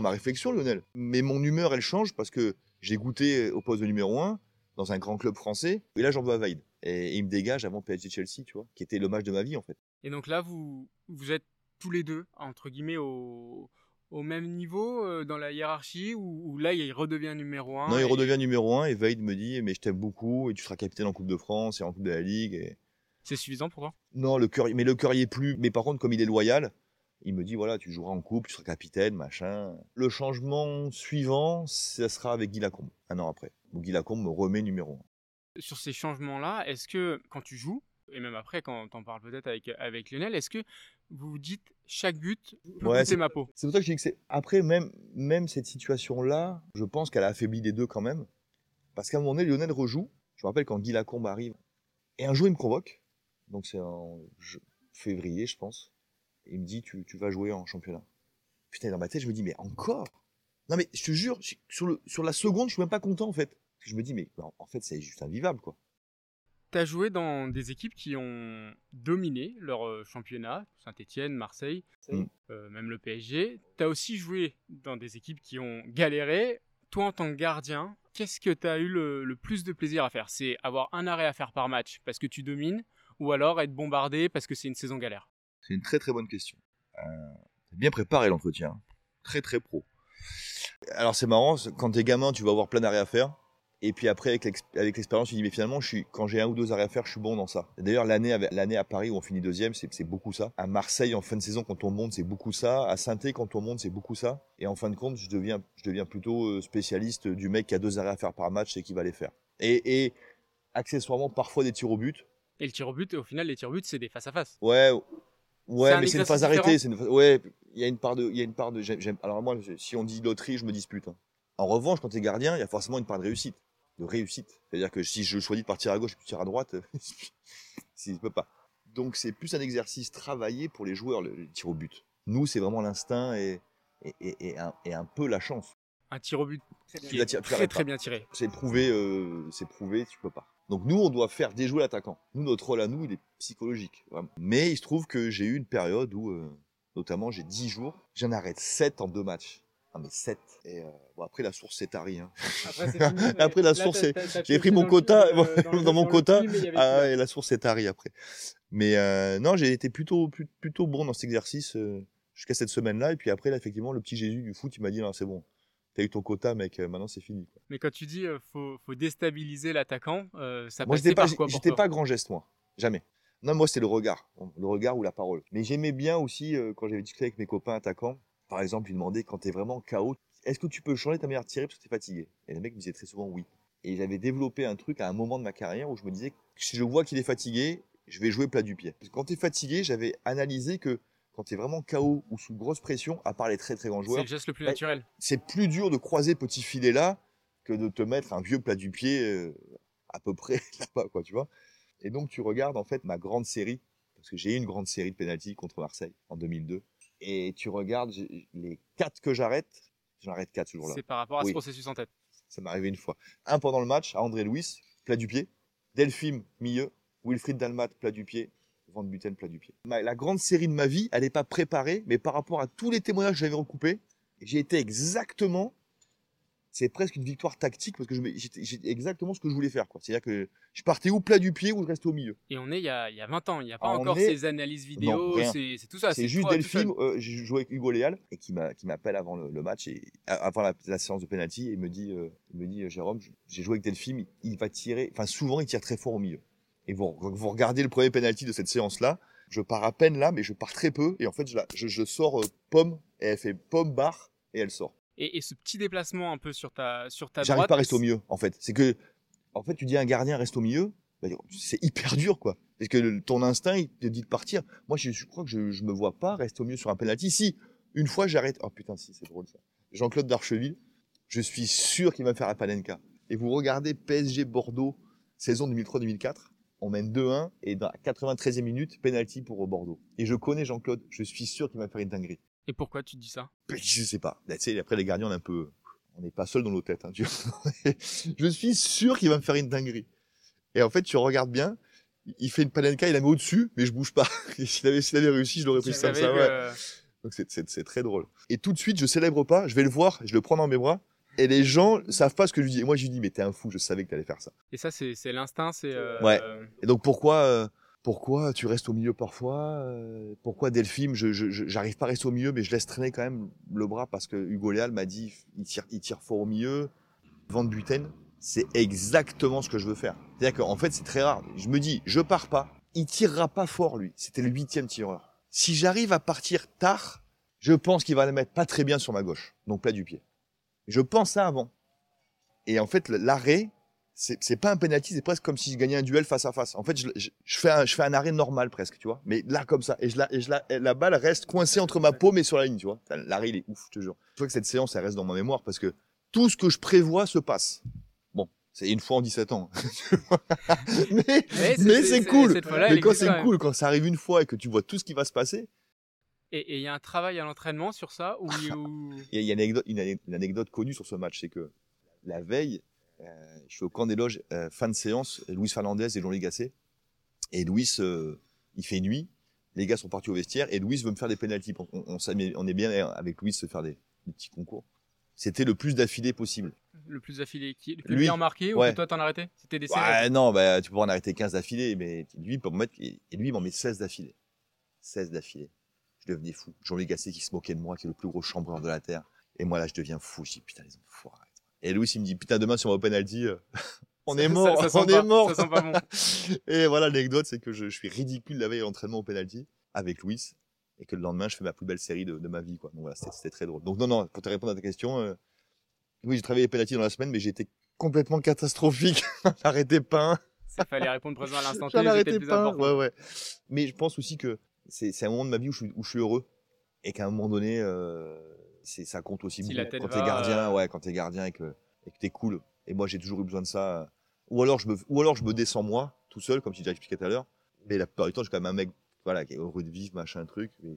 ma réflexion, Lionel. Mais mon humeur, elle change parce que j'ai goûté au poste de numéro 1 dans un grand club français. Et là, j'en veux à Vaïd. Et il me dégage avant PSG-Chelsea, tu vois, qui était le match de ma vie, en fait. Et donc là, vous êtes tous les deux, entre guillemets, au même niveau dans la hiérarchie où là il redevient numéro 1. Non, il redevient numéro 1 et Vaïd me dit mais je t'aime beaucoup et tu seras capitaine en Coupe de France et en Coupe de la Ligue. Et... C'est suffisant pour toi ? Non, le cœur y est plus. Mais par contre, comme il est loyal, il me dit voilà, tu joueras en Coupe, tu seras capitaine, machin. Le changement suivant, ça sera avec Guy Lacombe, un an après. Donc Guy Lacombe me remet numéro 1. Sur ces changements-là, est-ce que quand tu joues, et même après quand t'en parles peut-être avec Lionel, est-ce que vous vous dites chaque but peut coûter ma peau? C'est pour ça que je dis que c'est après même cette situation là, je pense qu'elle a affaibli les deux quand même, parce qu'à un moment donné Lionel rejoue. Je me rappelle quand Guy Lacombe arrive et un jour il me convoque, donc c'est en février je pense, et il me dit tu vas jouer en championnat. Putain, dans ma tête je me dis mais encore? Non mais je te jure, sur la seconde je suis même pas content en fait. Je me dis mais en fait c'est juste invivable quoi. T'as joué dans des équipes qui ont dominé leur championnat, Saint-Etienne, Marseille, même le PSG. T'as aussi joué dans des équipes qui ont galéré. Toi, en tant que gardien, qu'est-ce que t'as eu le plus de plaisir à faire ? C'est avoir un arrêt à faire par match parce que tu domines, ou alors être bombardé parce que c'est une saison galère ? C'est une très très bonne question. T'as bien préparé l'entretien, très très pro. Alors c'est marrant, quand t'es gamin, tu vas avoir plein d'arrêts à faire. Et puis après, avec l'expérience, je me dis, mais finalement, quand j'ai un ou deux arrêts à faire, je suis bon dans ça. D'ailleurs, l'année à Paris où on finit deuxième, c'est beaucoup ça. À Marseille, en fin de saison, quand on monte, c'est beaucoup ça. À Saint-Étienne, quand on monte, c'est beaucoup ça. Et en fin de compte, je deviens plutôt spécialiste du mec qui a 2 arrêts à faire par match et qui va les faire. Et accessoirement, parfois des tirs au but. Et le tir au but, au final, les tirs au but, c'est des face-à-face. Ouais, mais c'est une phase arrêtée. Ouais, il y a une part de. Alors moi, si on dit loterie, je me dispute. Hein. En revanche, quand t'es gardien, il y a forcément une part de réussite. C'est-à-dire que si je choisis de partir à gauche et de tirer à droite, je ne peux pas. Donc c'est plus un exercice travaillé pour les joueurs, le tir au but. Nous, c'est vraiment l'instinct et un peu la chance. Un tir au but très bien tiré. C'est prouvé, tu ne peux pas. Donc nous, on doit faire déjouer l'attaquant. Nous, notre rôle à nous, il est psychologique. Vraiment. Mais il se trouve que j'ai eu une période où, notamment, j'ai 10 jours, j'en arrête 7 en 2 matchs. Non mais 7. Et après la source c'est tari. Hein. Après, c'est fini, après la source c'est... J'ai pris mon quota dans mon quota. Et la source c'est tari après. Mais non, j'ai été plutôt bon dans cet exercice jusqu'à cette semaine-là. Et puis après là, effectivement le petit Jésus du foot il m'a dit non c'est bon. T'as eu ton quota mec, maintenant c'est fini. Quoi. Mais quand tu dis faut déstabiliser l'attaquant, ça moi, passait par quoi pour toi ? J'étais pas grand geste moi, jamais. Non moi c'était le regard ou la parole. Mais j'aimais bien aussi quand j'avais discuté avec mes copains attaquants. Par exemple, lui demander quand t'es vraiment KO, est-ce que tu peux changer ta manière de tirer parce que t'es fatigué ? Et le mec me disait très souvent oui. Et j'avais développé un truc à un moment de ma carrière où je me disais que si je vois qu'il est fatigué, je vais jouer plat du pied. Parce que quand t'es fatigué, j'avais analysé que quand tu es vraiment KO ou sous grosse pression, à part les très très grands joueurs, c'est le geste le plus naturel. C'est plus dur de croiser petit filet là que de te mettre un vieux plat du pied à peu près là-bas, quoi, tu vois. Et donc tu regardes en fait ma grande série, parce que j'ai eu une grande série de pénalty contre Marseille en 2002. Et tu regardes les 4 que j'arrête, j'en arrête 4 ce jour-là. C'est par rapport à ce processus en tête. Ça m'est arrivé une fois. Un pendant le match à André Louis, plat du pied. Delphine, milieu. Wilfried Dalmat, plat du pied. Vandeputte, plat du pied. La grande série de ma vie, elle n'est pas préparée, mais par rapport à tous les témoignages que j'avais recoupés, j'ai été exactement. C'est presque une victoire tactique parce que j'étais exactement ce que je voulais faire, quoi. C'est-à-dire que je partais au plat du pied ou je restais au milieu. Et on est il y a 20 ans, il n'y a pas ces analyses vidéo, non, c'est tout ça. C'est juste Delphine, j'ai joué avec Hugo Léal et qui m'appelle avant le match, et avant la séance de penalty, et il me dit Jérôme, j'ai joué avec Delphine, il va tirer, enfin souvent il tire très fort au milieu. Et vous regardez le premier penalty de cette séance-là, je pars à peine là, mais je pars très peu, et en fait je sors pomme, et elle fait pomme barre, et elle sort. Et ce petit déplacement un peu sur ta droite. J'arrive pas à rester au milieu, en fait. C'est que, en fait, tu dis à un gardien reste au milieu, bah, c'est hyper dur, quoi. Parce que ton instinct, il te dit de partir. Moi, je crois que je me vois pas rester au milieu sur un penalty. Si, une fois, j'arrête. Oh putain, si, c'est drôle ça. Jean-Claude Darcheville, je suis sûr qu'il va me faire la panenka. Et vous regardez PSG Bordeaux, saison 2003-2004. On mène 2-1 et dans la 93e minute, penalty pour Bordeaux. Et je connais Jean-Claude, je suis sûr qu'il va me faire une dinguerie. Et pourquoi tu te dis ça? Je sais pas. Tu sais, après les gardiens, on n'est pas seul dans nos têtes. Hein, je suis sûr qu'il va me faire une dinguerie. Et en fait, tu regardes bien, il fait une panenka, il la met au-dessus, mais je bouge pas. Et s'il avait réussi, je l'aurais pris comme ça. Ouais. Donc c'est très drôle. Et tout de suite, je célèbre pas, je vais le voir, je le prends dans mes bras. Et les gens savent pas ce que je lui dis. Et moi, je lui dis, mais t'es un fou, je savais que t'allais faire ça. Et ça, c'est l'instinct, c'est. Ouais. Et donc pourquoi tu restes au milieu parfois? Pourquoi Delphine, j'arrive pas à rester au milieu, mais je laisse traîner quand même le bras parce que Hugo Léal m'a dit, il tire fort au milieu. Vandeputte, c'est exactement ce que je veux faire. C'est-à-dire qu'en fait, c'est très rare. Je me dis, je pars pas. Il tirera pas fort, lui. C'était le 8e tireur. Si j'arrive à partir tard, je pense qu'il va la mettre pas très bien sur ma gauche. Donc, plat du pied. Je pense ça avant. Et en fait, l'arrêt, c'est pas un penalty, c'est presque comme si je gagnais un duel face à face. En fait, je fais un arrêt normal presque, tu vois. Mais là, comme ça. Et la balle reste coincée entre ma paume et sur la ligne, tu vois. L'arrêt, il est ouf, je te jure. Je vois que cette séance, elle reste dans ma mémoire parce que tout ce que je prévois se passe. Bon, c'est une fois en 17 ans. mais c'est cool. Mais quand c'est cool, quand ça arrive une fois et que tu vois tout ce qui va se passer. Et il y a un travail à l'entraînement sur ça où il y a une anecdote connue sur ce match, c'est que la veille, je suis au camp des loges, fin de séance, Louis Fernandez et Jean-Louis Gassé. Et Louis, il fait nuit, les gars sont partis au vestiaire et Louis veut me faire des pénaltys. On est bien avec Louis se faire des petits concours. C'était le plus d'affilés possible. Le plus d'affilés qui le lui en marqué ou que toi t'en arrêtais? C'était des séries. Non, bah tu pourrais en arrêter 15 d'affilés, mais lui pour me mettre et lui il m'en met 16 d'affilés. 16 d'affilés. Je devenais fou. Jean-Louis Gassé qui se moquait de moi, qui est le plus gros chambreur de la Terre. Et moi, là, je deviens fou. Je dis, putain, les enfoirés. Et Louis, il me dit, putain, demain, si on va au penalty, on est mort. Ça sent pas bon. Et voilà, l'anecdote, c'est que je suis ridicule la veille à l'entraînement au penalty avec Louis et que le lendemain, je fais ma plus belle série de ma vie, quoi. Donc voilà, c'était très drôle. Donc non, pour te répondre à ta question, oui, j'ai travaillé les penalty dans la semaine, mais j'étais complètement catastrophique. J'arrêtais pas un. Ça fallait répondre présent à l'instant T. J'arrêtais pas un. Ouais. Mais je pense aussi que c'est un moment de ma vie où je suis heureux et qu'à un moment donné, ça compte aussi beaucoup quand t'es gardien, quand t'es gardien et que t'es cool. Et moi, j'ai toujours eu besoin de ça. Ou alors je me descends moi, tout seul, comme tu l'as expliqué tout à l'heure. Mais la plupart du temps, je suis quand même un mec, voilà, qui est heureux de vivre, machin, truc. Mais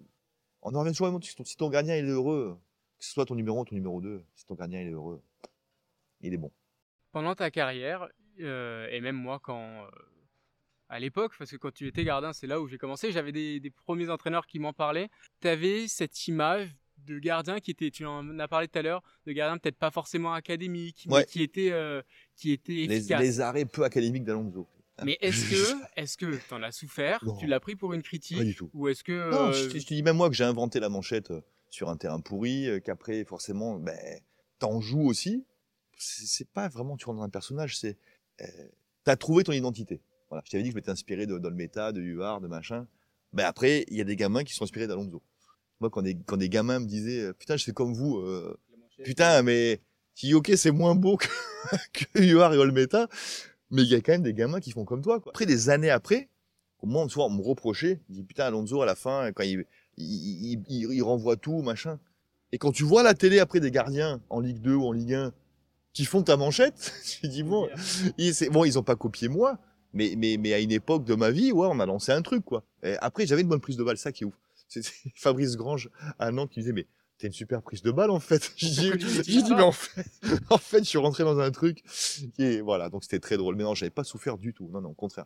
on en revient toujours à mon si ton gardien il est heureux, que ce soit ton numéro 1 ou ton numéro 2, si ton gardien il est heureux, il est bon. Pendant ta carrière, et même moi quand. À l'époque, parce que quand tu étais gardien, c'est là où j'ai commencé, j'avais des premiers entraîneurs qui m'en parlaient. Tu avais cette image de gardien qui était, tu en as parlé tout à l'heure, de gardien peut-être pas forcément académique, mais qui était efficace. Les arrêts peu académiques d'Alonzo. Mais est-ce que tu en as souffert? Non. Tu l'as pris pour une critique? Pas du tout. Ou est-ce que... Non, je te dis même moi que j'ai inventé la manchette sur un terrain pourri, qu'après forcément, t'en joues aussi. C'est pas vraiment tu rentres dans un personnage, c'est... t'as trouvé ton identité. Voilà, je t'avais dit que je m'étais inspiré de Dolmeta, de Huard, de machin. Ben après, il y a des gamins qui sont inspirés d'Alonzo. Moi, quand des gamins me disaient, putain, je fais comme vous, putain, mais ok, c'est moins beau que Huard et Dolmeta, mais il y a quand même des gamins qui font comme toi, quoi. Après, des années après, au moins, souvent, on me reprochait, je dis, putain, Alonzo, à la fin, quand il, il renvoie tout, machin. Et quand tu vois la télé après des gardiens en Ligue 2 ou en Ligue 1 qui font ta manchette, tu dis bon, bon, ils ont pas copié moi, mais à une époque de ma vie, ouais, on a lancé un truc, quoi. Et après, j'avais une bonne prise de balle, ça qui est ouf. C'est Fabrice Grange à Nantes qui disait, mais t'es une super prise de balle, en fait. J'ai dit, mais en fait, je suis rentré dans un truc. Et voilà, donc c'était très drôle. Mais non, j'avais pas souffert du tout. Non, non, au contraire.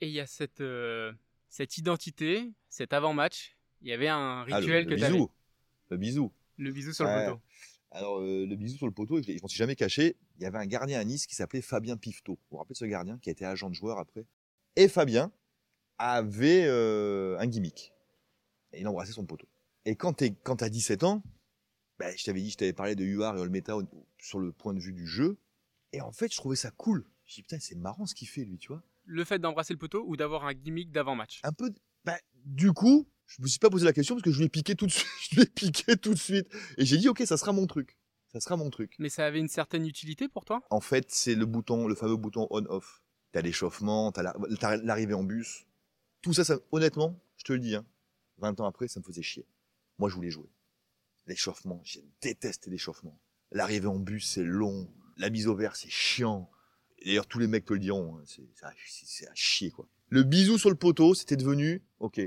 Et il y a cette identité, cet avant-match. Il y avait un rituel que t'avais. Le bisou. Le bisou sur le poteau. Alors, le bisou sur le poteau, je m'en suis jamais caché. Il y avait un gardien à Nice qui s'appelait Fabien Piveteau. Vous vous rappelez de ce gardien qui a été agent de joueur après. Et Fabien avait un gimmick. Et il embrassait son poteau. Et quand t'as 17 ans, bah, je t'avais parlé de Huard et Olmeta sur le point de vue du jeu. Et en fait, je trouvais ça cool. Je me suis dit, putain, c'est marrant ce qu'il fait, lui, tu vois. Le fait d'embrasser le poteau ou d'avoir un gimmick d'avant-match. Un peu. Bah, du coup, je me suis pas posé la question parce que je lui ai piqué tout de suite. Et j'ai dit, ok, ça sera mon truc. Mais ça avait une certaine utilité pour toi ? En fait, c'est le fameux bouton on-off. T'as l'échauffement, t'as l'arrivée en bus. Tout ça, honnêtement, je te le dis, hein, 20 ans après, ça me faisait chier. Moi, je voulais jouer. L'échauffement, j'ai détesté l'échauffement. L'arrivée en bus, c'est long. La mise au vert, c'est chiant. D'ailleurs, tous les mecs te le diront, hein, c'est à chier, quoi. Le bisou sur le poteau, c'était devenu, ok,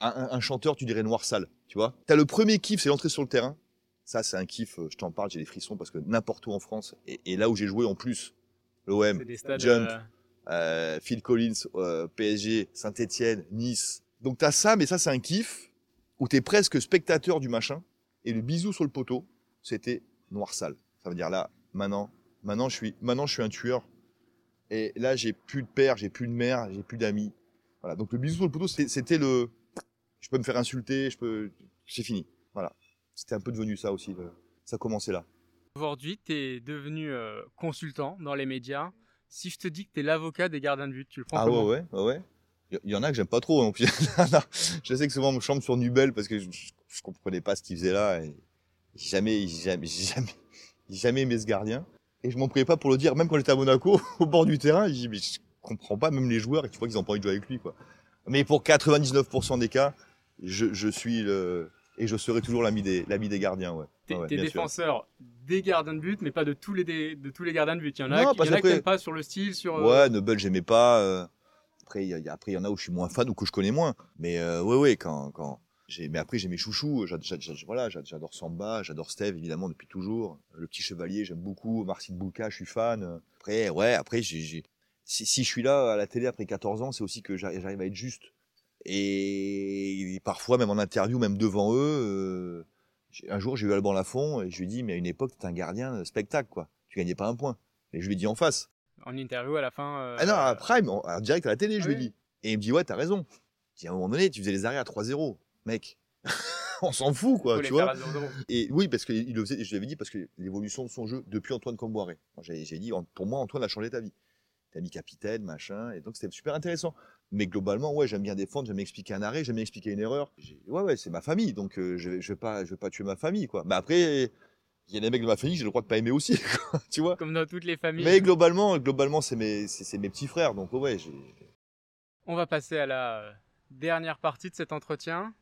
un chanteur, tu dirais noir sale, tu vois. T'as le premier kiff, c'est l'entrée sur le terrain. Ça, c'est un kiff, je t'en parle, j'ai des frissons parce que n'importe où en France, et là où j'ai joué en plus, l'OM, Jump, Phil Collins, PSG, Saint-Etienne, Nice. Donc t'as ça, mais ça, c'est un kiff où t'es presque spectateur du machin, et le bisou sur le poteau, c'était noir sale. Ça veut dire là, maintenant je suis un tueur, et là j'ai plus de père, j'ai plus de mère, j'ai plus d'amis. Voilà, donc le bisou sur le poteau, c'était le, je peux me faire insulter, c'est fini. Voilà, c'était un peu devenu ça aussi, ça commençait là. Aujourd'hui, t'es devenu consultant dans les médias. Si je te dis que t'es l'avocat des gardiens de but, tu le prends comment ? Ah ouais. Il y en a que j'aime pas trop. Hein. Je sais que souvent on me chambre sur Nubel parce que je comprenais pas ce qu'il faisait là. Et jamais aimé ce gardien. Et je m'en priais pas pour le dire. Même quand j'étais à Monaco, au bord du terrain, je dis mais je comprends pas. Même les joueurs, tu vois qu'ils ont pas envie de jouer avec lui, quoi. Mais pour 99% des cas, je suis et je serai toujours l'ami des gardiens, ouais. T'es défenseur des gardiens de but, mais pas de tous les gardiens de but. Il y en a qui n'aiment pas sur le style, sur. Ouais, Nubel, j'aimais pas. Après, il y en a où je suis moins fan ou que je connais moins. Mais ouais, quand mais après, j'ai mes chouchous. Voilà, j'adore Samba, j'adore Steve, évidemment, depuis toujours. Le Petit Chevalier, j'aime beaucoup. Marcin Bulka, je suis fan. Après, si je suis là à la télé après 14 ans, c'est aussi que j'arrive à être juste. Et parfois, même en interview, même devant eux, un jour, j'ai eu Alban Lafont et je lui ai dit, mais à une époque, t'étais un gardien spectacle, quoi. Tu gagnais pas un point. Et je lui ai dit en face. En interview à la fin. Ah non, à Prime, direct à la télé, je lui ai dit. Et il me dit, ouais, t'as raison. Je dis, à un moment donné, tu faisais les arrêts à 3-0, mec. On s'en fout, quoi, tu vois. Et oui, parce que il le faisait, je lui avais dit, parce que l'évolution de son jeu depuis Antoine Kombouaré. J'ai dit, pour moi, Antoine a changé ta vie. T'as mis capitaine, machin, et donc c'était super intéressant. Mais globalement, ouais, j'aime bien défendre, j'aime expliquer un arrêt, j'aime expliquer une erreur. Ouais, c'est ma famille, donc je vais pas tuer ma famille, quoi. Mais après. Il y a des mecs de ma famille, j'ai le droit de pas aimer aussi, quoi, tu vois. Comme dans toutes les familles. Mais globalement, c'est mes petits frères, donc ouais. On va passer à la dernière partie de cet entretien.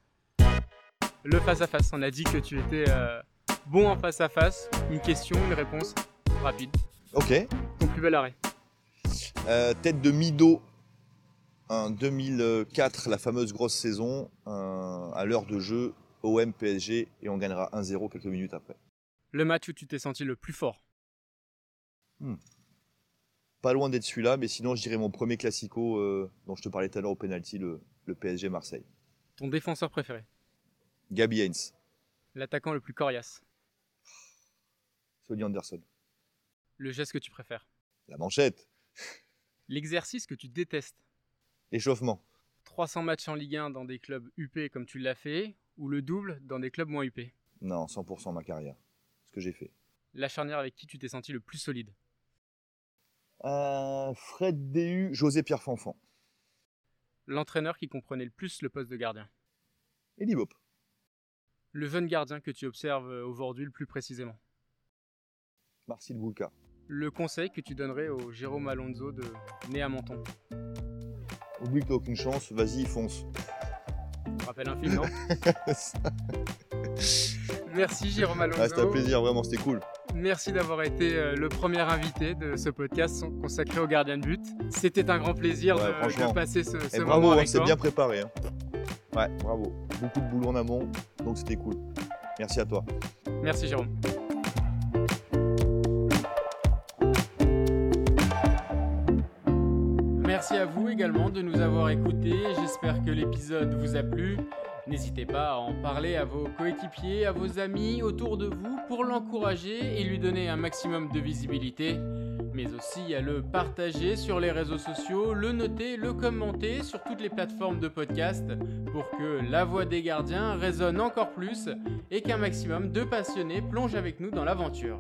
Le face-à-face. On a dit que tu étais bon en face-à-face. Une question, une réponse rapide. Ok. Ton plus bel arrêt. Tête de Mido, en 2004, la fameuse grosse saison, à l'heure de jeu, OM, PSG, et on gagnera 1-0 quelques minutes après. Le match où tu t'es senti le plus fort ? Pas loin d'être celui-là, mais sinon je dirais mon premier classico dont je te parlais tout à l'heure au penalty, le PSG Marseille. Ton défenseur préféré ? Gabi Haynes. L'attaquant le plus coriace ? Sonny Anderson. Le geste que tu préfères ? La manchette. L'exercice que tu détestes ? L'échauffement. 300 matchs en Ligue 1 dans des clubs huppés comme tu l'as fait, ou le double dans des clubs moins huppés ? Non, 100% ma carrière. Que j'ai fait. La charnière avec qui tu t'es senti le plus solide ? Fred D.U., José Pierre Fanfan. L'entraîneur qui comprenait le plus le poste de gardien ? Eddie Bop. Le jeune gardien que tu observes aujourd'hui le plus précisément ? Marcin Bulka. Le conseil que tu donnerais au Jérôme Alonzo de né à Menton ? Oublie que t'as aucune chance, vas-y, fonce. rappelle un film, non? Merci Jérôme Alonzo. Ah, c'était un plaisir, vraiment, c'était cool. Merci d'avoir été le premier invité de ce podcast consacré aux gardiens de but. C'était un grand plaisir de passer ce moment bravo, avec toi. C'est bien préparé. Hein. Ouais, bravo. Beaucoup de boulot en amont, donc c'était cool. Merci à toi. Merci Jérôme. Merci à vous également de nous avoir écoutés. J'espère que l'épisode vous a plu. N'hésitez pas à en parler à vos coéquipiers, à vos amis autour de vous pour l'encourager et lui donner un maximum de visibilité, mais aussi à le partager sur les réseaux sociaux, le noter, le commenter sur toutes les plateformes de podcast pour que la voix des gardiens résonne encore plus et qu'un maximum de passionnés plonge avec nous dans l'aventure.